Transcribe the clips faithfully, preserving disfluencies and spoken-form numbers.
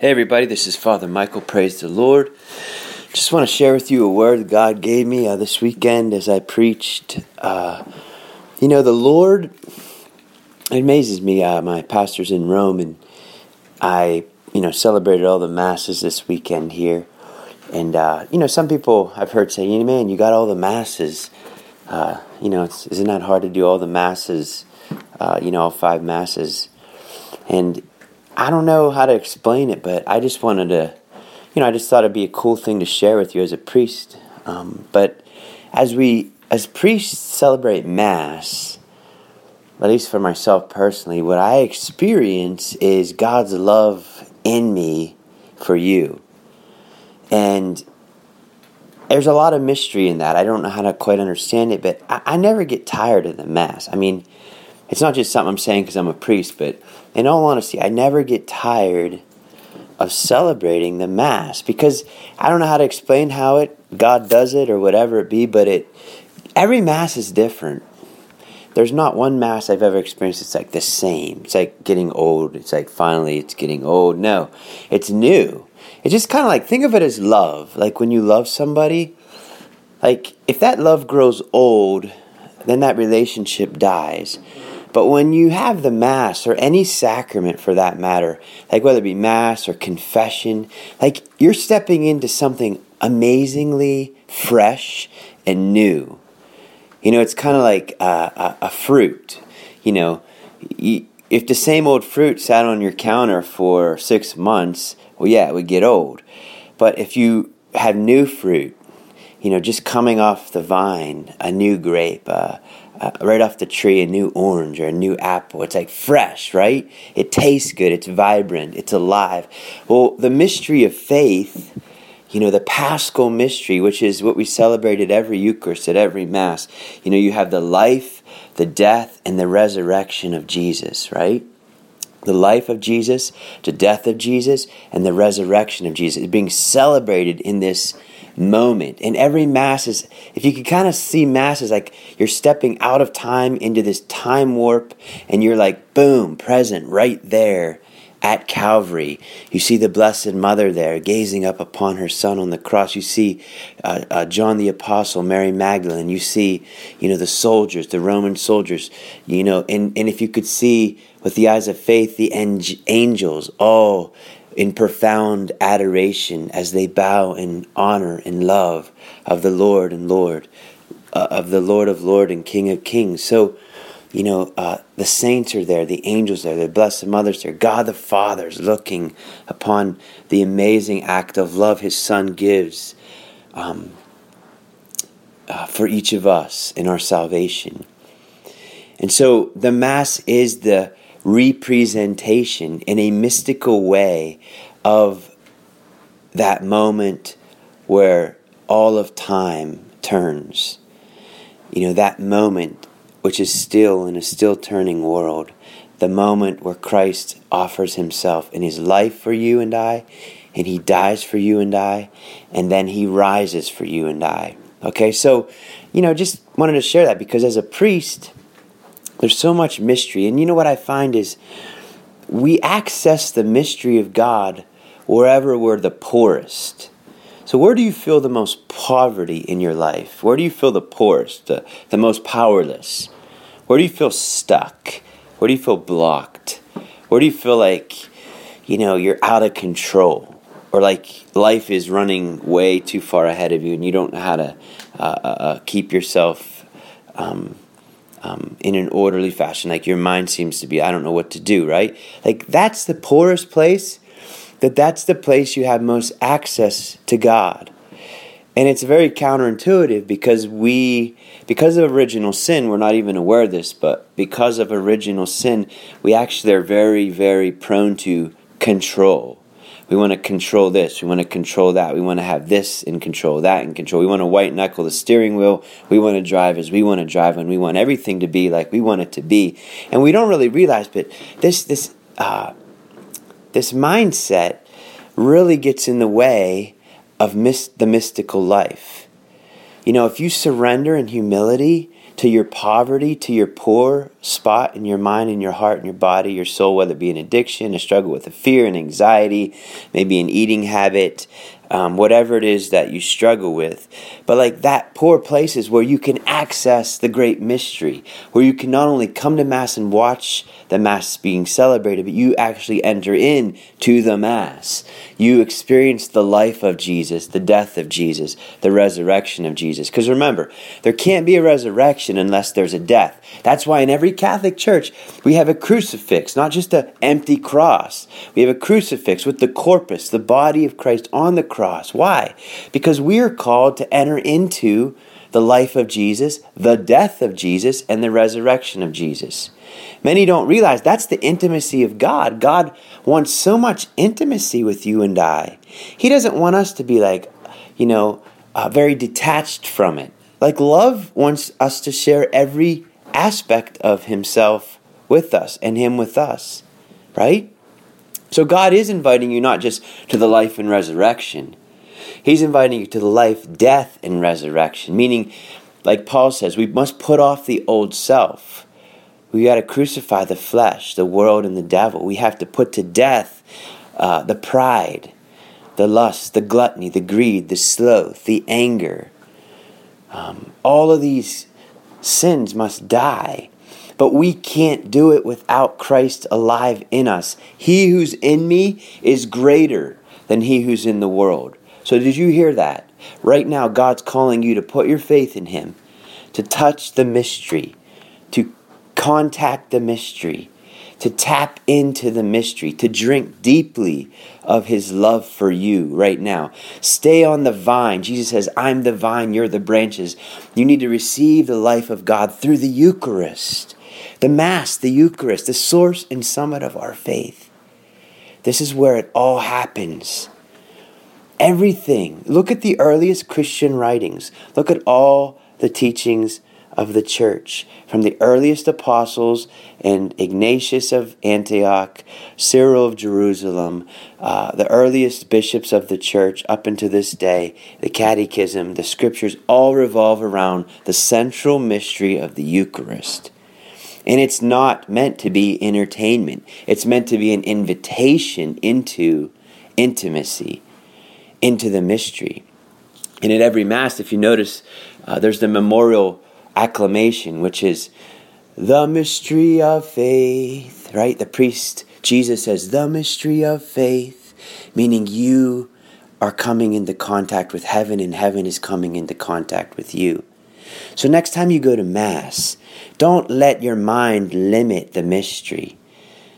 Hey everybody, this is Father Michael. Praise the Lord. Just want to share with you a word God gave me uh, this weekend as I preached. Uh, you know, the Lord, it amazes me. Uh, my pastor's in Rome, and I, you know, celebrated all the masses this weekend here. And, uh, you know, some people I've heard say, hey, man, you got all the masses. Uh, you know, it's, isn't that hard to do all the masses, uh, you know, all five masses? And I don't know how to explain it, but I just wanted to, you know, I just thought it'd be a cool thing to share with you as a priest. Um, but as we, as priests celebrate Mass, at least for myself personally, what I experience is God's love in me for you. And there's a lot of mystery in that. I don't know how to quite understand it, but I, I never get tired of the Mass. I mean, it's not just something I'm saying because I'm a priest, but in all honesty, I never get tired of celebrating the Mass, because I don't know how to explain how it God does it or whatever it be, but it every Mass is different. There's not one Mass I've ever experienced that's like the same. It's like getting old. It's like finally it's getting old. No, it's new. It's just kind of like, think of it as love. Like when you love somebody, like if that love grows old, then that relationship dies. But when you have the Mass, or any sacrament for that matter, like whether it be Mass or confession, like you're stepping into something amazingly fresh and new. You know, it's kind of like uh, a, a fruit. You know, you, if the same old fruit sat on your counter for six months, well, yeah, it would get old. But if you have new fruit, you know, just coming off the vine, a new grape, uh, uh, right off the tree, a new orange or a new apple. It's like fresh, right? It tastes good. It's vibrant. It's alive. Well, the mystery of faith, you know, the Paschal mystery, which is what we celebrate at every Eucharist, at every Mass. You know, you have the life, the death, and the resurrection of Jesus, right? The life of Jesus, the death of Jesus, and the resurrection of Jesus is being celebrated in this moment. And every Mass is, if you could kind of see Mass as like you're stepping out of time into this time warp, and you're like, boom, present right there at Calvary. You see the Blessed Mother there gazing up upon her Son on the cross. You see uh, uh, John the Apostle, Mary Magdalene. You see, you know, the soldiers, the Roman soldiers, you know, and, and if you could see with the eyes of faith, the ang- angels, all in profound adoration as they bow in honor and love of the Lord and Lord, uh, of the Lord of Lord and King of Kings. So, you know, uh, the saints are there, the angels are there, the Blessed Mother's there, God the Father's looking upon the amazing act of love His Son gives um, uh, for each of us in our salvation. And so the Mass is the representation in a mystical way of that moment where all of time turns. You know, that moment which is still in a still turning world, the moment where Christ offers Himself in His life for you and I, and He dies for you and I, and then He rises for you and I. Okay, so, you know, just wanted to share that, because as a priest, there's so much mystery. And you know what I find is we access the mystery of God wherever we're the poorest. So where do you feel the most poverty in your life? Where do you feel the poorest, the, the most powerless? Where do you feel stuck? Where do you feel blocked? Where do you feel like, you know, you're out of control? Or like life is running way too far ahead of you and you don't know how to uh, uh, keep yourself um, um, in an orderly fashion. Like your mind seems to be, I don't know what to do, right? Like that's the poorest place. That that's the place you have most access to God. And it's very counterintuitive, because we, because of original sin, we're not even aware of this, but because of original sin, we actually are very, very prone to control. We want to control this. We want to control that. We want to have this in control, that in control. We want to white knuckle the steering wheel. We want to drive as we want to drive, and we want everything to be like we want it to be. And we don't really realize, but this, this, uh, This mindset really gets in the way of mis- the mystical life. You know, if you surrender in humility to your poverty, to your poor, spot in your mind, in your heart, in your body, your soul, whether it be an addiction, a struggle with a fear, an anxiety, maybe an eating habit, um, whatever it is that you struggle with. But like that poor place is where you can access the great mystery, where you can not only come to Mass and watch the Mass being celebrated, but you actually enter in to the Mass. You experience the life of Jesus, the death of Jesus, the resurrection of Jesus. Because remember, there can't be a resurrection unless there's a death. That's why in every Catholic church, we have a crucifix, not just an empty cross. We have a crucifix with the corpus, the body of Christ on the cross. Why? Because we are called to enter into the life of Jesus, the death of Jesus, and the resurrection of Jesus. Many don't realize that's the intimacy of God. God wants so much intimacy with you and I. He doesn't want us to be like, you know, uh, very detached from it. Like love wants us to share every aspect of himself with us and him with us, right? So God is inviting you not just to the life and resurrection. He's inviting you to the life, death, and resurrection. Meaning, like Paul says, we must put off the old self. We got to crucify the flesh, the world, and the devil. We have to put to death uh, the pride, the lust, the gluttony, the greed, the sloth, the anger. Um, all of these sins must die. But we can't do it without Christ alive in us. He who's in me is greater than he who's in the world. So did you hear that? Right now, God's calling you to put your faith in him, to touch the mystery, to contact the mystery, to tap into the mystery, to drink deeply of his love for you right now. Stay on the vine. Jesus says, I'm the vine, you're the branches. You need to receive the life of God through the Eucharist, the Mass, the Eucharist, the source and summit of our faith. This is where it all happens. Everything. Look at the earliest Christian writings. Look at all the teachings of the church, from the earliest apostles and Ignatius of Antioch, Cyril of Jerusalem, uh, the earliest bishops of the church up into this day, the catechism, the scriptures all revolve around the central mystery of the Eucharist. And it's not meant to be entertainment. It's meant to be an invitation into intimacy, into the mystery. And at every Mass, if you notice, uh, there's the memorial acclamation, which is the mystery of faith, right? The priest, Jesus says, the mystery of faith, meaning you are coming into contact with heaven and heaven is coming into contact with you. So next time you go to Mass, don't let your mind limit the mystery,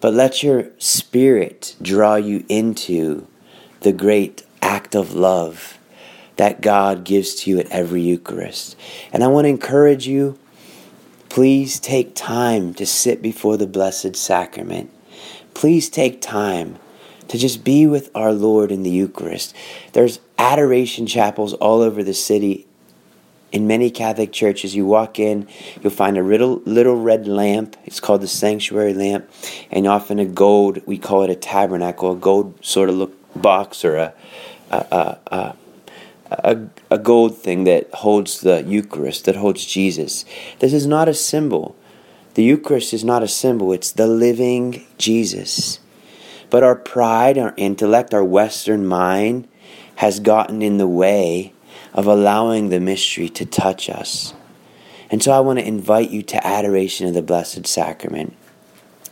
but let your spirit draw you into the great act of love that God gives to you at every Eucharist. And I want to encourage you, please take time to sit before the Blessed Sacrament. Please take time to just be with our Lord in the Eucharist. There's adoration chapels all over the city. In many Catholic churches, you walk in, you'll find a little, little red lamp. It's called the sanctuary lamp, and often a gold, we call it a tabernacle, a gold sort of look box or a a a, a a gold thing that holds the Eucharist, that holds Jesus. This is not a symbol. The Eucharist is not a symbol. It's the living Jesus. But our pride, our intellect, our Western mind has gotten in the way of allowing the mystery to touch us. And so I want to invite you to adoration of the Blessed Sacrament.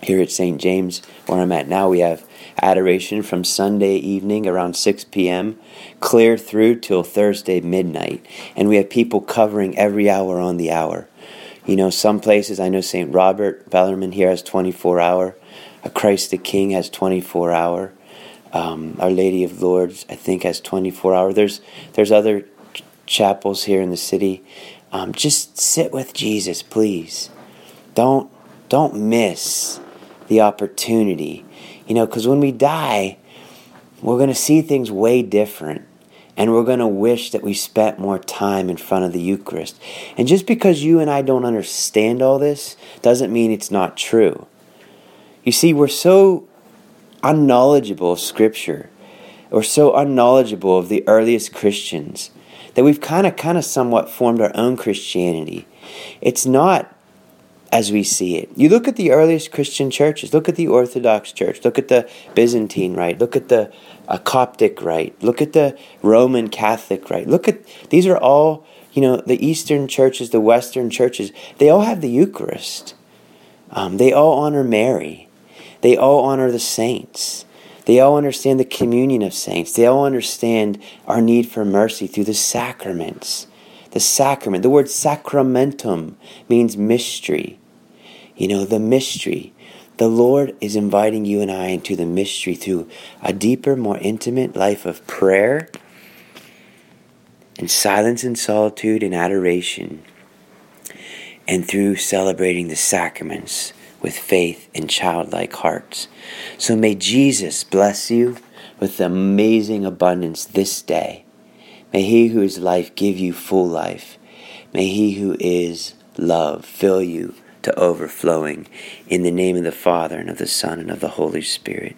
Here at Saint James, where I'm at now, we have adoration from Sunday evening around six p.m. clear through till Thursday midnight. And we have people covering every hour on the hour. You know, some places, I know Saint Robert Bellarmine here has twenty-four hour. Christ the King has twenty-four hour. Um, Our Lady of Lourdes, I think, has twenty-four hour. There's, there's other ch- chapels here in the city. Um, just sit with Jesus, please. Don't, don't miss the opportunity, you know, because when we die, we're going to see things way different, and we're going to wish that we spent more time in front of the Eucharist. And just because you and I don't understand all this doesn't mean it's not true. You see, we're so unknowledgeable of Scripture, we're so unknowledgeable of the earliest Christians, that we've kind of, kind of somewhat formed our own Christianity. It's not as we see it. You look at the earliest Christian churches. Look at the Orthodox Church. Look at the Byzantine Rite. Look at the uh, Coptic Rite. Look at the Roman Catholic Rite. Look at, these are all, you know, the Eastern churches, the Western churches. They all have the Eucharist. Um, they all honor Mary. They all honor the saints. They all understand the communion of saints. They all understand our need for mercy through the sacraments. The sacrament, the word sacramentum means mystery. You know, the mystery. The Lord is inviting you and I into the mystery through a deeper, more intimate life of prayer and silence and solitude and adoration, and through celebrating the sacraments with faith and childlike hearts. So may Jesus bless you with amazing abundance this day. May He who is life give you full life. May He who is love fill you to overflowing. In the name of the Father, and of the Son, and of the Holy Spirit.